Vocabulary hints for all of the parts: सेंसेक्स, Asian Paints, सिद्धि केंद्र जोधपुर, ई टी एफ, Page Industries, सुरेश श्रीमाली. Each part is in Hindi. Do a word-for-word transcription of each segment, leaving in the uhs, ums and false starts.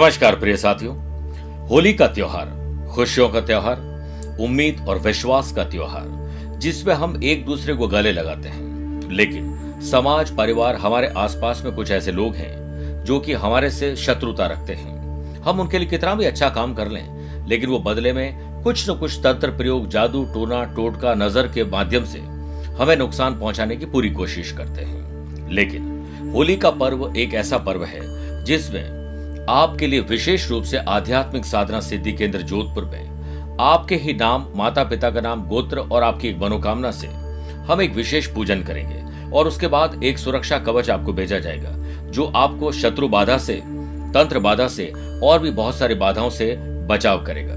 नमस्कार प्रिय साथियों, होली का त्योहार, खुशियों का त्योहार, उम्मीद और विश्वास का त्योहार, जिसमें हम एक दूसरे को गले लगाते हैं। लेकिन समाज, परिवार, हमारे आसपास में कुछ ऐसे लोग हैं जो कि हमारे से शत्रुता रखते हैं। हम उनके लिए कितना भी अच्छा काम कर लें, लेकिन वो बदले में कुछ न कुछ तंत्र, प्रयोग, जादू, टोना, टोटका, नजर के माध्यम से हमें नुकसान पहुंचाने की पूरी कोशिश करते हैं। लेकिन होली का पर्व एक ऐसा पर्व है जिसमें आपके लिए विशेष रूप से आध्यात्मिक साधना सिद्धि केंद्र जोधपुर में आपके ही नाम, माता पिता का नाम, गोत्र और आपकी एक मनोकामना से हम एक विशेष पूजन करेंगे और उसके बाद एक सुरक्षा कवच आपको भेजा जाएगा जो आपको शत्रु बाधा से, तंत्र बाधा से और भी बहुत सारी बाधाओं से बचाव करेगा।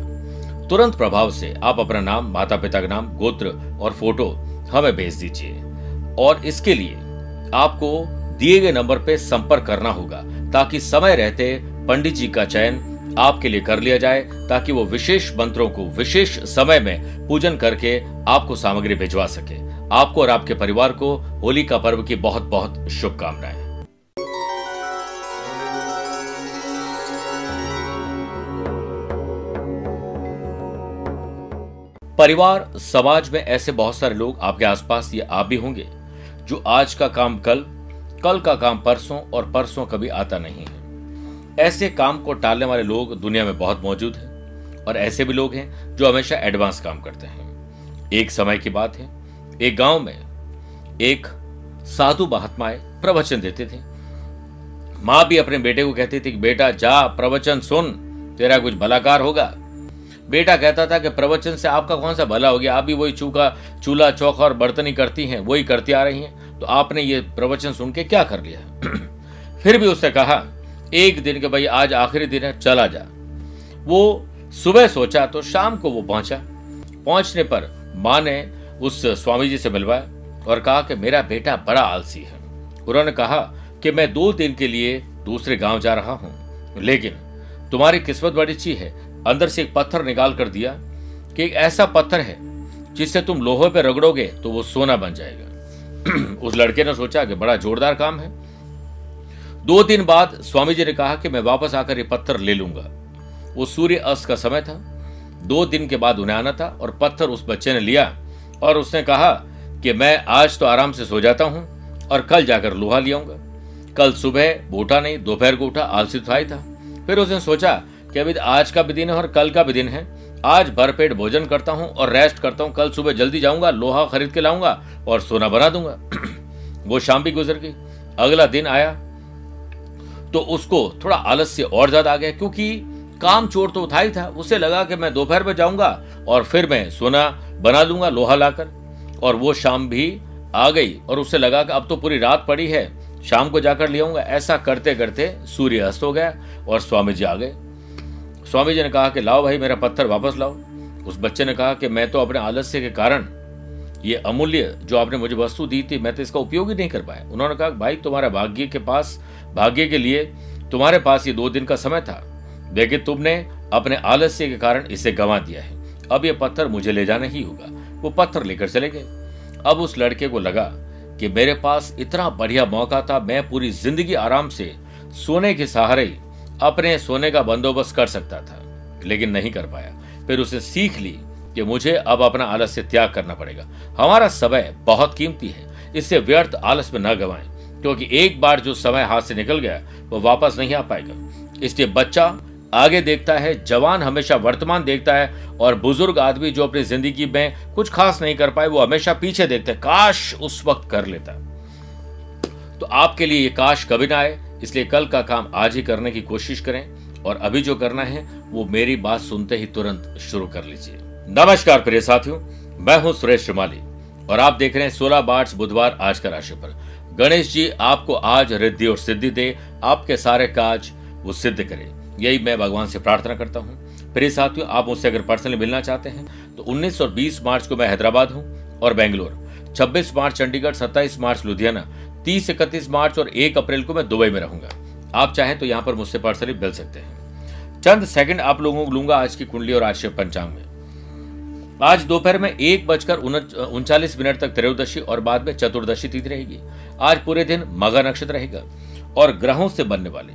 तुरंत प्रभाव से आप अपना नाम, माता पिता का नाम, गोत्र और फोटो हमें भेज दीजिए और इसके लिए आपको दिए गए नंबर पर संपर्क करना होगा ताकि समय रहते पंडित जी का चयन आपके लिए कर लिया जाए, ताकि वो विशेष मंत्रों को विशेष समय में पूजन करके आपको सामग्री भिजवा सके। आपको और आपके परिवार को होली का पर्व की बहुत बहुत शुभकामनाएं। परिवार, समाज में ऐसे बहुत सारे लोग आपके आसपास ये आप भी होंगे जो आज का काम कल, कल का काम परसों और परसों कभी आता नहीं है। ऐसे काम को टालने वाले लोग दुनिया में बहुत मौजूद हैं और ऐसे भी लोग हैं जो हमेशा एडवांस काम करते हैं। एक समय की बात है, एक गांव में एक साधु महात्माएं प्रवचन देते थे। माँ भी अपने बेटे को कहती थी कि बेटा जा, प्रवचन सुन, तेरा कुछ भलाकार होगा। बेटा कहता था कि प्रवचन से आपका कौन सा भला हो गया, आप भी वही चूका चूल्हा चौका और बर्तनी करती हैं, वही करती आ रही हैं, तो आपने ये प्रवचन सुन के क्या कर लिया। फिर भी उसने कहा एक दिन के भाई आज आखिरी दिन है, चला जा। वो सुबह सोचा तो शाम को वो पहुंचा। पहुंचने पर माँ ने उस स्वामी जी से मिलवाया और कहा कि मेरा बेटा बड़ा आलसी है। उन्होंने कहा कि मैं दो दिन के लिए दूसरे गांव जा रहा हूं, लेकिन तुम्हारी किस्मत बड़ी अच्छी है। अंदर से एक पत्थर निकाल कर दिया कि एक ऐसा पत्थर है जिससे तुम लोहे पर रगड़ोगे तो वो सोना बन जाएगा। उस लड़के ने सोचा कि बड़ा जोरदार काम है। दो दिन बाद स्वामी जी ने कहा कि मैं वापस आकर ये पत्थर ले लूंगा। वो सूर्य अस्त का समय था, दो दिन के बाद उन्हें आना था और पत्थर उस बच्चे ने लिया और उसने कहा कि मैं आज तो आराम से सो जाता हूँ और कल जाकर लोहा ले आऊंगा। कल सुबह वो उठा नहीं, दोपहर को उठा, आलसी तो ही था। फिर उसने सोचा कि अभी आज का भी दिन है और कल का भी दिन है, आज भरपेट भोजन करता हूँ और रेस्ट करता हूँ, कल सुबह जल्दी जाऊंगा, लोहा खरीद के लाऊंगा और सोना बना दूंगा। वो शाम भी गुजर गई। अगला दिन आया तो उसको थोड़ा आलस्य और ज्यादा आ गया, क्योंकि काम चोर तो उठा ही था। उसे लगा कि मैं दोपहर में जाऊंगा और फिर मैं सोना बना लूंगा लोहा लाकर। और वो शाम भी आ गई और उसे लगा कि अब तो पूरी रात पड़ी है, शाम को जाकर ले आऊंगा। ऐसा करते करते सूर्य अस्त हो गया और स्वामी जी आ गए। स्वामी जी ने कहा कि लाओ भाई, मेरा पत्थर वापस लाओ। उस बच्चे ने कहा कि मैं तो अपने आलस्य के कारण ये अमूल्य जो आपने मुझे वस्तु दी थी, मैं तो इसका उपयोग ही नहीं कर पाया। उन्होंने कहा भाई, तुम्हारे भाग्य के पास भाग्य के लिए तुम्हारे पास ये दो दिन का समय था, लेकिन तुमने अपने आलस्य के कारण इसे गंवा दिया है। अब ये पत्थर मुझे ले जाना ही होगा। वो पत्थर लेकर चले गए। अब उस लड़के को लगा कि मेरे पास इतना बढ़िया मौका था, मैं पूरी जिंदगी आराम से सोने के सहारे अपने सोने का बंदोबस्त कर सकता था, लेकिन नहीं कर पाया। फिर उसे सीख ली कि मुझे अब अपना आलस्य त्याग करना पड़ेगा। हमारा समय बहुत कीमती है, इससे व्यर्थ आलस में न गवाएं, क्योंकि एक बार जो समय हाथ से निकल गया वो वापस नहीं आ पाएगा। इसलिए बच्चा आगे देखता है, जवान हमेशा वर्तमान देखता है और बुजुर्ग आदमी जो अपनी जिंदगी में कुछ खास नहीं कर पाए वो हमेशा पीछे देखते हैं, काश उस वक्त कर लेता। तो आपके लिए ये काश कभी ना आए, इसलिए कल का काम आज ही करने की कोशिश करें और अभी जो करना है वो मेरी बात सुनते ही तुरंत शुरू कर लीजिए। नमस्कार प्रिय साथियों, मैं हूं सुरेश श्रीमाली और आप देख रहे हैं सोलह मार्च बुधवार आज का राशिफल। गणेश जी आपको आज रिद्धि और सिद्धि दे, आपके सारे काज वो सिद्ध करे, यही मैं भगवान से प्रार्थना करता हूं। प्रिय साथियों, आप मुझसे अगर पर्सनली मिलना चाहते हैं तो उन्नीस और बीस मार्च को मैं हैदराबाद हूँ और बेंगलोर, छब्बीस मार्च चंडीगढ़, सत्ताईस मार्च लुधियाना, तीस इकतीस मार्च और एक अप्रैल को मैं दुबई में रहूंगा। आप चाहें तो यहाँ पर मुझसे पर्सनली मिल सकते हैं। चंद सेकेंड आप लोगों को लूंगा आज की कुंडली और आज के पंचांग में। आज दोपहर में एक बजकर उनचालीस मिनट तक त्रयोदशी और बाद में चतुर्दशी तिथि रहेगी। आज पूरे दिन मघा नक्षत्र रहेगा और ग्रहों से बनने वाले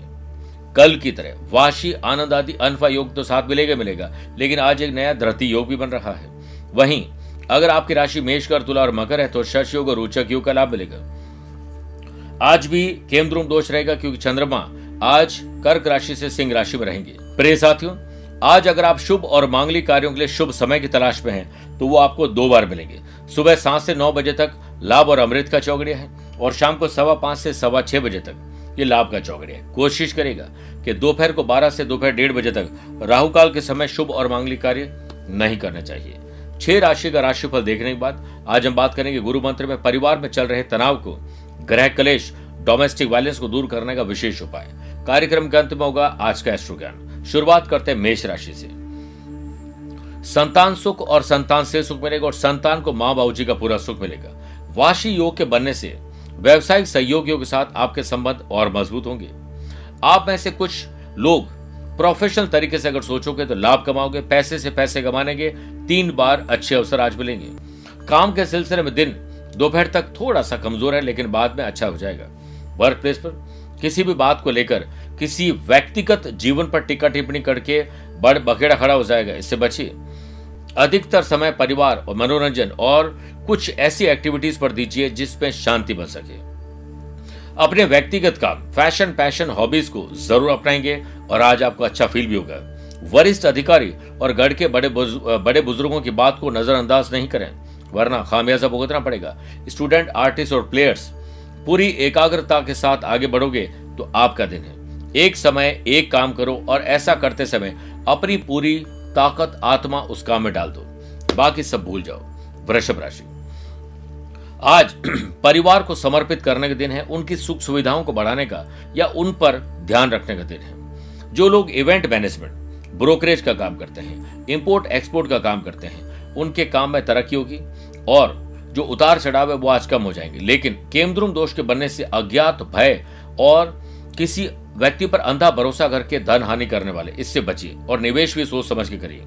कल की तरह वाशी आनंद आदि अनफा योग तो साथ मिलेगा मिलेगा लेकिन आज एक नया धृति योग भी बन रहा है। वहीं अगर आपकी राशि मेषकर, तुला और मकर है तो शश योग और रोचक योग का लाभ मिलेगा। आज भी केमद्रुम दोष रहेगा क्योंकि चंद्रमा आज कर्क राशि से सिंह राशि में रहेंगे। प्रिय साथियों, आज अगर आप शुभ और मांगलिक कार्यों के लिए शुभ समय की तलाश में हैं तो वो आपको दो बार मिलेंगे। सुबह सात से नौ बजे तक लाभ और अमृत का चौगड़िया है और शाम को सवा पांच से सवा छह बजे तक ये लाभ का चौगड़िया है। कोशिश करेगा कि दोपहर को बारह से दोपहर डेढ़ बजे तक राहु काल के समय शुभ और मांगलिक कार्य नहीं करना चाहिए। छह राशि का राशिफल देखने के बाद आज हम बात करेंगे गुरु मंत्र में परिवार में चल रहे तनाव को, ग्रह कलेश, डोमेस्टिक वायलेंस को दूर करने का विशेष उपाय। कार्यक्रम के अंत में होगा आज का एस्ट्रो ज्ञान। शुरुआत करते हैं मेष राशि से। संतान सुख और संतान से सुख मिलेगा और संतान को मां बाबूजी का पूरा सुख मिलेगा। वाशी योग के बनने से व्यावसायिक सहयोगियों के साथ आपके संबंध और मजबूत होंगे। आप में से कुछ लोग प्रोफेशनल तरीके से अगर सोचोगे तो लाभ कमाओगे, पैसे से पैसे कमानेगे। तीन बार अच्छे अवसर आज मिलेंगे। काम के सिलसिले में दिन दोपहर तक थोड़ा सा कमजोर है लेकिन बाद में अच्छा हो जाएगा। वर्क प्लेस पर किसी भी बात को लेकर किसी व्यक्तिगत जीवन पर टिक्का टिप्पणी करके बड़ बखेड़ा खड़ा हो जाएगा, इससे बचिए। अधिकतर समय परिवार और मनोरंजन और कुछ ऐसी एक्टिविटीज पर दीजिए जिसमें शांति बन सके। अपने व्यक्तिगत काम, फैशन, पैशन, हॉबीज को जरूर अपनाएंगे और आज आपको अच्छा फील भी होगा। वरिष्ठ अधिकारी और गढ़ के बड़े बड़े बुजुर्गों की बात को नजरअंदाज नहीं करें वरना खामियाजा भुगतना पड़ेगा। स्टूडेंट, आर्टिस्ट और प्लेयर्स पूरी एकाग्रता के साथ आगे बढ़ोगे तो आपका दिन है। एक समय एक काम करो और ऐसा करते समय अपनी पूरी ताकत आत्मा उस काम में डाल दो, बाकी सब भूल जाओ। वृषभ राशि, आज परिवार को समर्पित करने का दिन है। उनकी सुख सुविधाओं को बढ़ाने का या उन पर ध्यान रखने का दिन है। जो लोग इवेंट मैनेजमेंट, ब्रोकरेज का काम करते हैं, इंपोर्ट एक्सपोर्ट का काम करते हैं, उनके काम में तरक्की होगी और जो उतार चढ़ाव है वो आज कम हो जाएंगे। लेकिन केमद्रुम दोष के बनने से अज्ञात भय और किसी व्यक्ति पर अंधा भरोसा करके धन हानि करने वाले, इससे बचिए और निवेश भी सोच समझ के करिए।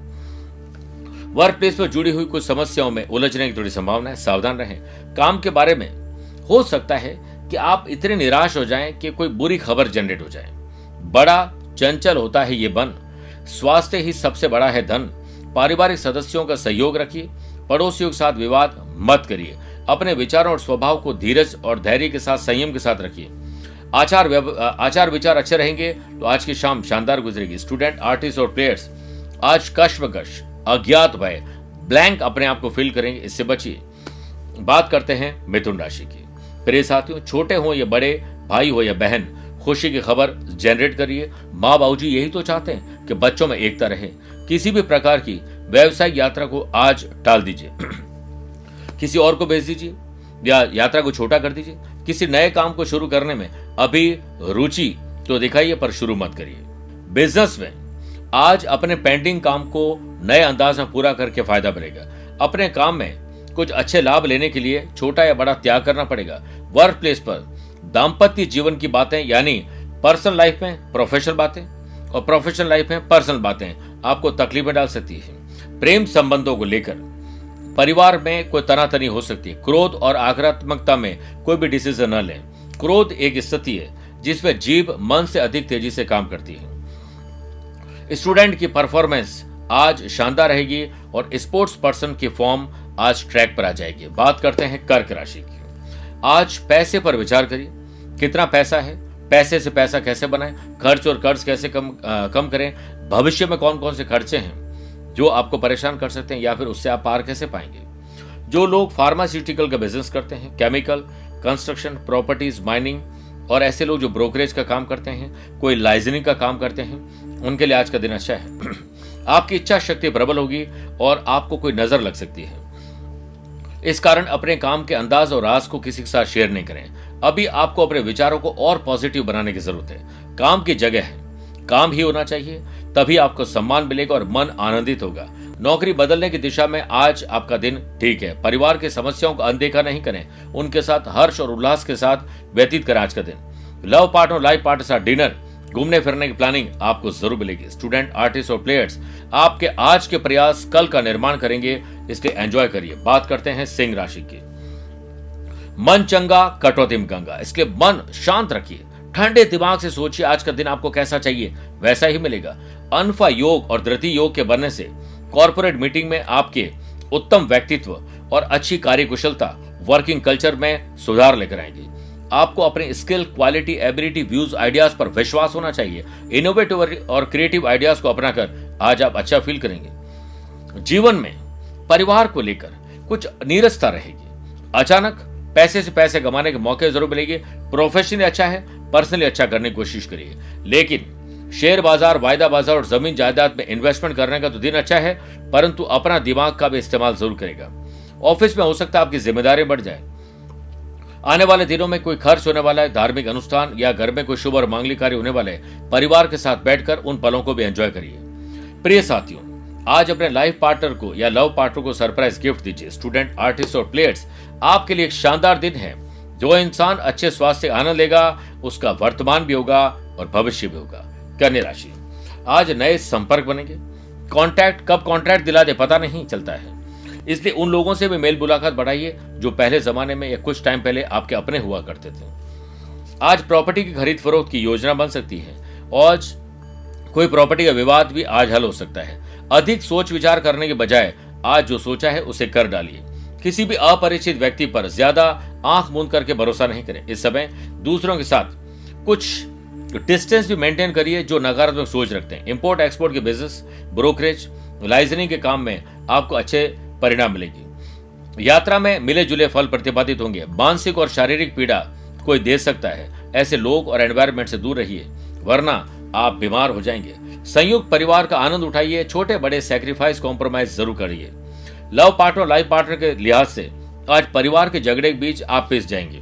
वर्क प्लेस पर जुड़ी हुई कुछ समस्याओं में उलझने की थोड़ी संभावना है, सावधान रहें। काम के बारे में हो सकता है कि आप इतने निराश हो जाएं कि कोई बुरी खबर जनरेट हो जाए। बड़ा चंचल होता है ये बन। स्वास्थ्य ही सबसे बड़ा है धन। पारिवारिक सदस्यों का सहयोग रखिए। पड़ोसियों के साथ विवाद मत करिए। अपने विचारों और स्वभाव को धीरज और धैर्य के साथ संयम के साथ रखिए। आचार आचार विचार अच्छे रहेंगे तो आज की शाम शानदार गुजरेगी। स्टूडेंट, आर्टिस्ट और प्लेयर्स आज कश्मकश, अज्ञात भय, ब्लैंक अपने आप को फील करेंगे, इससे बचिए। बात करते हैं मिथुन राशि की। प्रिय साथियों, छोटे हों या बड़े, भाई हो या बहन, खुशी की खबर जनरेट करिए। माँ बाबूजी यही तो चाहते हैं कि बच्चों में एकता रहे। किसी भी प्रकार की व्यावसायिक यात्रा को आज टाल दीजिए, किसी और को भेज दीजिए या यात्रा को छोटा कर दीजिए। किसी नए काम को शुरू करने में अभी रुचि तो दिखाइए पर शुरू मत करिए। बिजनेस में आज अपने पेंडिंग काम को नए अंदाज में पूरा करके फायदा मिलेगा। अपने काम में कुछ अच्छे लाभ लेने के लिए छोटा या बड़ा त्याग करना पड़ेगा। वर्क प्लेस पर दाम्पत्य जीवन की बातें यानी पर्सनल लाइफ में प्रोफेशनल बातें और प्रोफेशनल लाइफ में पर्सनल बातें आपको तकलीफ में डाल सकती है। प्रेम संबंधों को लेकर परिवार में कोई तनातनी हो सकती है। क्रोध और आक्रामकता में कोई भी डिसीजन न लें। क्रोध एक स्थिति है जिसमें जीभ मन से अधिक तेजी से काम करती है। स्टूडेंट की परफॉर्मेंस आज शानदार रहेगी और स्पोर्ट्स पर्सन की फॉर्म आज ट्रैक पर आ जाएगी। बात करते हैं कर्क राशि की। आज पैसे पर विचार करिए। कितना पैसा है, पैसे से पैसा कैसे बनाएं, खर्च और कर्ज कैसे कम आ, कम करें, भविष्य में कौन कौन से खर्चे हैं जो आपको परेशान कर सकते हैं या फिर उससे आप पार कैसे पाएंगे। जो लोग फार्मास्यूटिकल का बिजनेस करते हैं, केमिकल, कंस्ट्रक्शन, प्रॉपर्टीज, माइनिंग और ऐसे लोग जो ब्रोकरेज का काम करते हैं, कोई लाइजनिंग का काम करते हैं, उनके लिए आज का दिन अच्छा है। आपकी इच्छा शक्ति प्रबल होगी और आपको कोई नजर लग सकती है। इस कारण अपने काम के अंदाज और राज को किसी के साथ शेयर नहीं करें। अभी आपको अपने विचारों को और पॉजिटिव बनाने की जरूरत है। काम की जगह है, काम ही होना चाहिए, तभी आपको सम्मान मिलेगा और मन आनंदित होगा। नौकरी बदलने की दिशा में आज आपका दिन ठीक है। परिवार की समस्याओं का अनदेखा नहीं करें, उनके साथ हर्ष और उल्लास के साथ व्यतीत करें आज का दिन। लव पार्टनर, लाइफ पार्टनर साथ डिनर, घूमने फिरने की प्लानिंग आपको जरूर मिलेगी। स्टूडेंट, आर्टिस्ट और प्लेयर्स आपके आज के प्रयास कल का निर्माण करेंगे, इसलिए एंजॉय करिए। बात करते हैं सिंह राशि की। मन चंगा कटौती में गंगा, इसलिए मन शांत रखिए, ठंडे दिमाग से सोचिए आज का दिन आपको कैसा चाहिए वैसा ही मिलेगा। अनफा योग और धृति योग के बनने से कॉर्पोरेट मीटिंग में आपके उत्तम व्यक्तित्व और अच्छी कार्यकुशलता वर्किंग कल्चर में सुधार लेकर आएगी। आपको अपने skill, quality, ability, views, ideas पर विश्वास होना चाहिए। इनोवेटिव और क्रिएटिव आइडियाज को अपनाकर आज आप अच्छा फील करेंगे। जीवन में परिवार को लेकर कुछ नीरसता रहेगी। अचानक पैसे से पैसे कमाने के मौके जरूर मिलेंगे। प्रोफेशनली अच्छा है, पर्सनली अच्छा करने की कोशिश करिए। लेकिन शेयर बाजार, वायदा बाजार और जमीन जायदाद में इन्वेस्टमेंट करने का तो दिन अच्छा है, परंतु अपना दिमाग का भी इस्तेमाल जरूर करेगा। ऑफिस में हो सकता है आपकी जिम्मेदारी बढ़ जाए। आने वाले दिनों में कोई खर्च होने वाला है। धार्मिक अनुष्ठान या घर में कोई शुभ और मांगलिक कार्य होने वाले है। परिवार के साथ बैठकर उन पलों को भी एंजॉय करिए। प्रिय साथियों, आज अपने लाइफ पार्टनर को या लव पार्टनर को सरप्राइज गिफ्ट दीजिए। स्टूडेंट, आर्टिस्ट और प्लेयर्स, आपके लिए एक शानदार दिन है। जो इंसान अच्छे स्वास्थ्य से आनंद लेगा उसका वर्तमान भी होगा और भविष्य भी होगा। कन्या राशि, आज नए संपर्क बनेंगे। कॉन्टैक्ट कब कॉन्ट्रैक्ट दिला दे पता नहीं चलता है, इसलिए उन लोगों से भी मेल मुलाकात बढ़ाइए जो पहले जमाने में या कुछ टाइम पहले आपके अपने हुआ करते थे। आज प्रॉपर्टी की खरीद फरोख्त की योजना बन सकती है और कोई प्रॉपर्टी का विवाद भी आज हल हो सकता है। अधिक सोच विचार करने के बजाय आज जो सोचा है उसे कर डालिए। किसी भी अपरिचित व्यक्ति पर ज्यादा आंख मूंद करके भरोसा नहीं करें। इस समय दूसरों के साथ कुछ डिस्टेंस भी मेंटेन करिए जो नकारात्मक सोच रखते हैं। इंपोर्ट एक्सपोर्ट के बिजनेस, ब्रोकरेज, लाइजनिंग के काम में आपको अच्छे परिणाम मिलेगी। यात्रा में मिले जुले फल प्रतिपादित होंगे। मानसिक और शारीरिक पीड़ा कोई दे सकता है, ऐसे लोग और एनवायरमेंट से दूर रहिए वरना आप बीमार हो जाएंगे। संयुक्त परिवार का आनंद उठाइए। छोटे बड़े सैक्रिफाइस, कॉम्प्रोमाइज जरूर करिए। लव पार्टनर, लाइफ पार्टनर के लिहाज से आज परिवार के झगड़े के बीच आप पिस जाएंगे,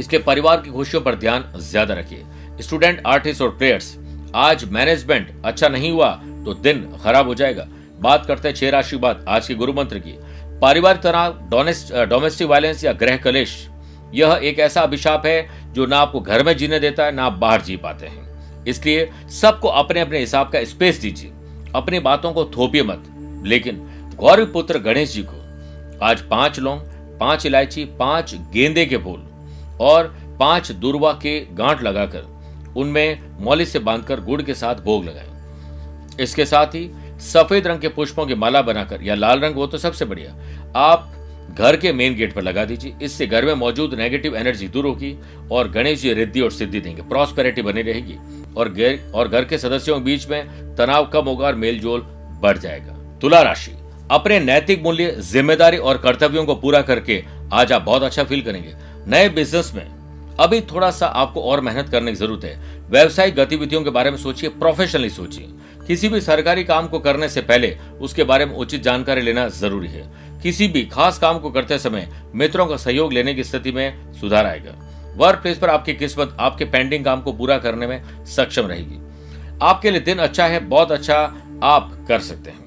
इसके परिवार की खुशियों पर ध्यान ज्यादा रखिए। स्टूडेंट, आर्टिस्ट और प्लेयर्स, आज मैनेजमेंट अच्छा नहीं हुआ तो दिन खराब हो जाएगा। बात करते हैं छह राशि बाद आज के गुरु मंत्र की। पारिवारिक तनाव, डोमेस्टिक वायलेंस या गृह कलेश, यह एक ऐसा अभिशाप है जो ना आपको घर में जीने देता है ना आप बाहर जी पाते हैं। इसलिए सबको अपने अपने हिसाब का स्पेस दीजिए। अपनी बातों को थोपिए मत। लेकिन गौरी पुत्र गणेश जी को आज पांच लौंग, पांच इलायची, पांच गेंदे के फूल और पांच दूर्वा के गांठ लगाकर उनमें मौली से बांधकर गुड़ के साथ भोग लगाएं। इसके साथ ही सफेद रंग के पुष्पों की माला बनाकर या लाल रंग हो तो सबसे बढ़िया आप घर के मेन गेट पर लगा दीजिए। इससे घर में मौजूद नेगेटिव एनर्जी दूर होगी और गणेश जी रिद्धि और सिद्धि देंगे। प्रॉस्पेरिटी बनी रहेगी और घर और घर के सदस्यों के बीच में तनाव कम होगा और मेलजोल बढ़ जाएगा। तुला राशि, अपने नैतिक मूल्य, जिम्मेदारी और कर्तव्यों को पूरा करके आज आप बहुत अच्छा फील करेंगे। नए बिजनेस में अभी थोड़ा सा आपको और मेहनत करने की जरूरत है। व्यावसायिक गतिविधियों के बारे में सोचिए, प्रोफेशनली सोचिए। किसी भी सरकारी काम को करने से पहले उसके बारे में उचित जानकारी लेना जरूरी है। किसी भी खास काम को करते समय मित्रों का सहयोग लेने की स्थिति में सुधार आएगा। वर्क प्लेस पर आपकी किस्मत आपके पेंडिंग काम को पूरा करने में सक्षम रहेगी। आपके लिए दिन अच्छा है, बहुत अच्छा आप कर सकते हैं।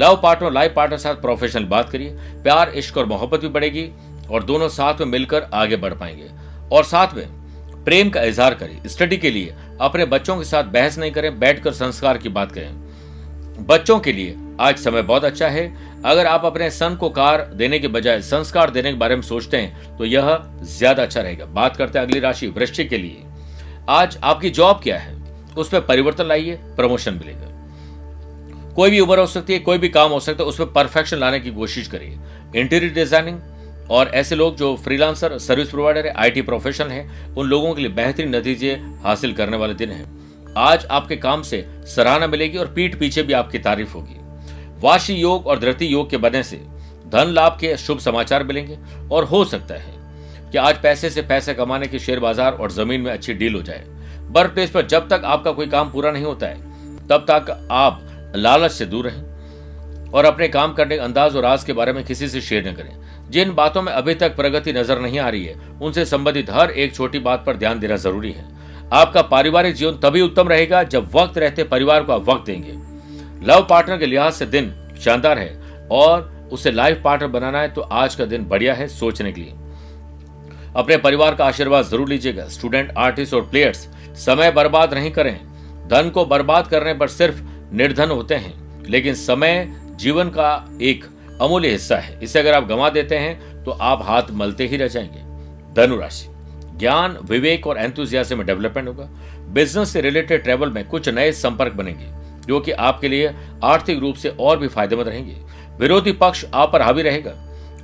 लव पार्टनर, लाइफ पार्टनर साथ प्रोफेशनल बात करिए। प्यार, इश्क और मोहब्बत भी बढ़ेगी और दोनों साथ में मिलकर आगे बढ़ पाएंगे। और साथ में प्रेम का इजहार करें। स्टडी के लिए अपने बच्चों के साथ बहस नहीं करें, बैठकर संस्कार की बात करें। बच्चों के लिए आज समय बहुत अच्छा है। अगर आप अपने सन को कार देने के बजाय संस्कार देने के बारे में सोचते हैं तो यह ज्यादा अच्छा रहेगा। बात करते हैं अगली राशि वृश्चिक के लिए। आज आपकी जॉब क्या है उस पर परिवर्तन लाइए, प्रमोशन मिलेगा। कोई भी उम्र हो सकती है, कोई भी काम हो सकता है, उसमें परफेक्शन लाने की कोशिश करिए। इंटीरियर डिजाइनिंग और ऐसे लोग जो फ्रीलांसर, सर्विस प्रोवाइडर है, आईटी प्रोफेशनल है, उन लोगों के लिए बेहतरीन नतीजे हासिल करने वाले दिन है। आज आपके काम से सराहना मिलेगी और पीठ पीछे भी आपकी तारीफ होगी। वाशी योग और धृति योग के बनने से धन लाभ के शुभ समाचार मिलेंगे और हो सकता है कि आज पैसे से पैसे कमाने के शेयर बाजार और जमीन में अच्छी डील हो जाए। वर्क प्लेस पर जब तक आपका कोई काम पूरा नहीं होता है तब तक आप लालच से दूर रहें और अपने काम करने के अंदाज और राज के बारे में किसी से शेयर न करें। जिन बातों में अभी तक प्रगति नजर नहीं आ रही है उनसे संबंधित हर एक छोटी बात पर ध्यान देना जरूरी है। आपका पारिवारिक जीवन तभी उत्तम रहेगा जब वक्त रहते परिवार को आप वक्त देंगे। लव पार्टनर के लिहाज से दिन शानदार है और उसे लाइफ पार्टनर बनाना है तो आज का दिन बढ़िया है सोचने के लिए। अपने परिवार का आशीर्वाद जरूर लीजिएगा। स्टूडेंट, आर्टिस्ट और प्लेयर्स, समय बर्बाद नहीं करें। धन को बर्बाद करने पर सिर्फ निर्धन होते हैं, लेकिन समय जीवन का एक अमूल्य हिस्सा है। इसे अगर आप गंवा देते हैं तो आप हाथ मलते ही रह जाएंगे। धनु राशि, ज्ञान, विवेक और एंथुजियाज्म में डेवलपमेंट होगा। बिजनेस से रिलेटेड ट्रैवल में कुछ नए संपर्क बनेंगे जो कि आपके लिए आर्थिक रूप से और भी फायदेमंद रहेंगे। विरोधी पक्ष आप पर हावी रहेगा,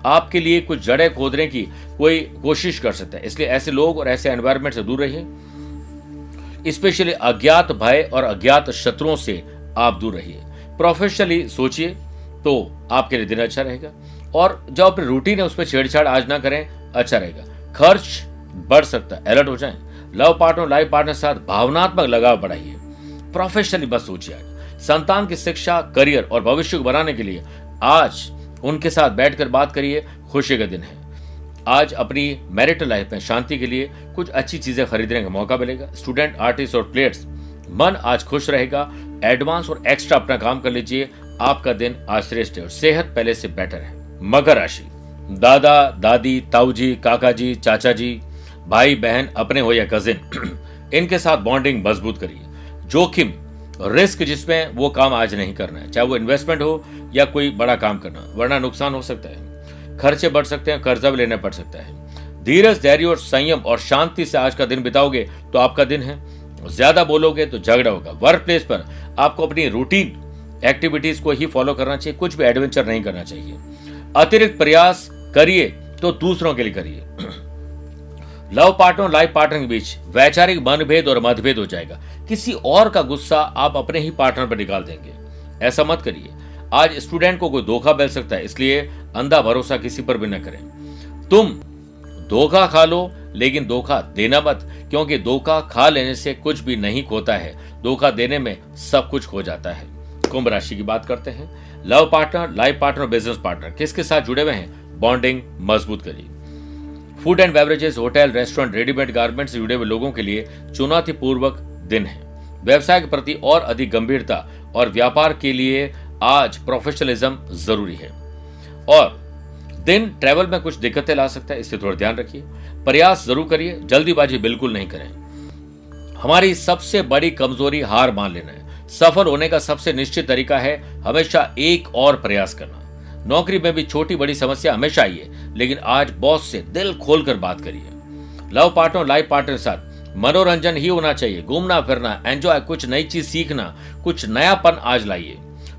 आपके लिए कुछ जड़ें खोदने की कोई कोशिश कर सकता है, इसलिए ऐसे लोग और ऐसे एनवायरनमेंट से दूर रहिए। स्पेशली अज्ञात भय और अज्ञात शत्रुओं से आप दूर रहिए। प्रोफेशनली सोचिए तो आपके लिए दिन अच्छा रहेगा, और जो अपनी रूटीन है उस पर छेड़छाड़ आज ना करें, अच्छा रहेगा। खर्च बढ़ सकता है, अलर्ट हो जाएं। लव पार्टनर, लाइफ पार्टनर के साथ भावनात्मक लगाव बढ़ाइए। प्रोफेशनली बस सोचिए आज। संतान की शिक्षा, करियर और भविष्य को बनाने के लिए आज उनके साथ बैठकर बात करिए। खुशी का दिन है आज। अपनी मैरिटल लाइफ में शांति के लिए कुछ अच्छी चीजें खरीदने का मौका मिलेगा। स्टूडेंट, आर्टिस्ट और प्लेयर्स मन आज खुश रहेगा। एडवांस और एक्स्ट्रा अपना काम कर लीजिए। आपका दिन आज श्रेष्ठ है और सेहत पहले से बेटर है। मकर राशि, दादा दादी, ताऊजी, काकाजी, चाचाजी, भाई बहन अपने हो या कजिन, इनके साथ बॉन्डिंग मजबूत करिए। जोखिम, रिस्क जिसमें वो काम आज नहीं करना है, चाहे वो इन्वेस्टमेंट हो या कोई बड़ा काम करना, वरना नुकसान हो सकता है। खर्चे बढ़ सकते हैं, कर्जा भी लेना पड़ सकता है। धीरज, धैर्य और संयम और शांति से आज का दिन बिताओगे तो आपका दिन है। ज्यादा बोलोगे तो झगड़ा होगा। वर्क प्लेस पर आपको अपनी रूटीन एक्टिविटीज को ही फॉलो करना चाहिए, कुछ भी एडवेंचर नहीं करना चाहिए। अतिरिक्त प्रयास करिए तो दूसरों के लिए करिए। लव पार्टनर, लाइफ पार्टनर के बीच वैचारिक मनभेद और मतभेद हो जाएगा। किसी और का गुस्सा आप अपने ही पार्टनर पर निकाल देंगे, ऐसा मत करिए। आज स्टूडेंट को कोई धोखा मिल सकता है, इसलिए अंधा भरोसा किसी पर भी न करें। तुम धोखा खा लो लेकिन धोखा देना मत, क्योंकि धोखा खा लेने से कुछ भी नहीं खोता है, धोखा देने में सब कुछ खो जाता है। कुंभ राशि की बात करते हैं। Love partner, life partner, business partner किसके साथ जुड़े हुए हैं, बॉन्डिंग मजबूत करिए। Food and beverages, hotel, restaurant, readymade garment से जुड़े हुए लोगों के लिए चुनौतीपूर्वक दिन है। व्यवसाय के प्रति और अधिक गंभीरता और व्यापार के लिए आज प्रोफेशनलिज्म जरूरी है। और दिन ट्रैवल में कुछ दिक्कतें ला सकता है, इसलिए थोड़ा ध्यान रखिए। प्रयास जरूर करिए, जल्दीबाजी बिल्कुल नहीं करें। हमारी सबसे बड़ी कमजोरी हार मान लेना है। सफल होने का सबसे निश्चित तरीका है हमेशा एक और प्रयास करना। नौकरी में भी छोटी बड़ी समस्या हमेशा आई है, लेकिन आज बॉस से दिल खोलकर बात करिए। लव पार्टनर, लाइफ पार्टनर के साथ मनोरंजन ही होना चाहिए। घूमना फिरना, एंजॉय, कुछ नई चीज सीखना, कुछ नयापन आज लाइए।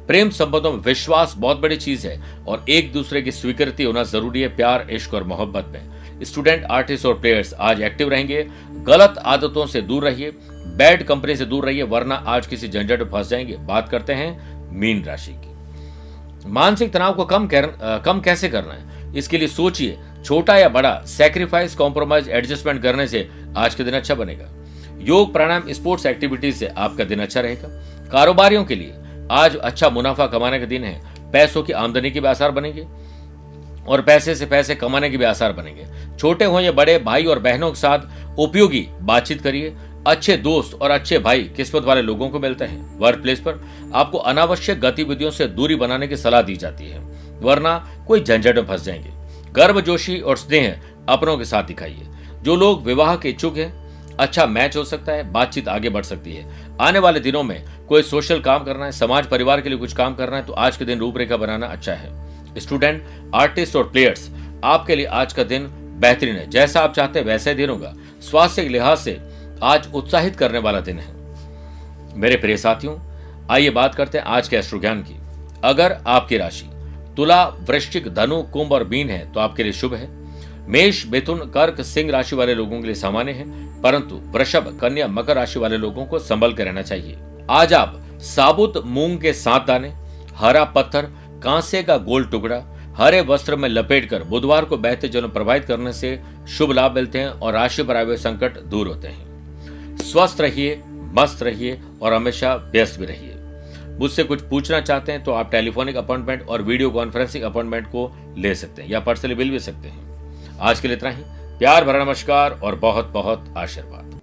प्रेम संबंधों में विश्वास बहुत बड़ी चीज है और एक दूसरे की स्वीकृति होना जरूरी है। प्यार, इश्क और मोहब्बत में स्टूडेंट, आर्टिस्ट और प्लेयर्स आज एक्टिव रहेंगे। गलत आदतों से दूर रहिए, बैड कंपनी से दूर रहिए, वरना आज किसी झंझट में फंस जाएंगे। बात करते हैं मीन राशि की। मानसिक तनाव को कम कर, कम कैसे करना है, इसके लिए सोचिए। छोटा या बड़ा सैक्रिफाइस, कॉम्प्रोमाइज, एडजस्टमेंट करने से आज का दिन अच्छा बनेगा। योग, प्राणायाम, स्पोर्ट्स एक्टिविटीज से आपका दिन अच्छा रहेगा। कारोबारियों के लिए आज अच्छा मुनाफा कमाने का दिन है। पैसों की आमदनी के भी आसार बनेंगे और पैसे से पैसे कमाने के भी आसार बनेंगे। छोटे हों या बड़े, भाई और बहनों के साथ उपयोगी बातचीत करिए। अच्छे दोस्त और अच्छे भाई किस्मत वाले लोगों को मिलते हैं। वर्क प्लेस पर आपको अनावश्यक गतिविधियों से दूरी बनाने की सलाह दी जाती है, वरना कोई झंझट में फंस जाएंगे। गर्मजोशी और स्नेह अपनों के साथ दिखाइए। जो लोग विवाह के इच्छुक हैं, अच्छा मैच हो सकता है, बातचीत आगे बढ़ सकती है। आने वाले दिनों में कोई सोशल काम करना है, समाज परिवार के लिए कुछ काम करना है, तो आज के दिन रूपरेखा बनाना अच्छा है। स्टूडेंट, आर्टिस्ट और प्लेयर्स आपके लिए आज का दिन बेहतरीन है। जैसा आप चाहते हैं वैसा ही दिन होगा। स्वास्थ्य के लिहाज से आज उत्साहित करने वाला दिन है। मेरे प्रिय साथियों, आइए बात करते हैं आज के एस्ट्रो ज्ञान की। अगर आपकी राशि तुला, वृश्चिक, धनु, कुंभ और मीन है तो आपके लिए शुभ है। मेष, मिथुन, कर्क, सिंह राशि वाले लोगों के लिए सामान्य है, परंतु वृषभ, कन्या, मकर राशि वाले लोगों को संभल कर रहना चाहिए। आज आप साबुत मूंग के सात दाने, हरा पत्थर, कांसे का गोल टुकड़ा हरे वस्त्र में लपेटकर बुधवार को बहते जल में प्रवाहित करने से शुभ लाभ मिलते हैं और राशि पर आए हुए संकट दूर होते हैं। स्वस्थ रहिए, मस्त रहिए और हमेशा व्यस्त भी रहिए। मुझसे कुछ पूछना चाहते हैं तो आप टेलीफोनिक अपॉइंटमेंट और वीडियो कॉन्फ्रेंसिंग अपॉइंटमेंट को ले सकते हैं या पर्सनली मिल भी सकते हैं। आज के लिए इतना ही। प्यार भरा नमस्कार और बहुत बहुत आशीर्वाद।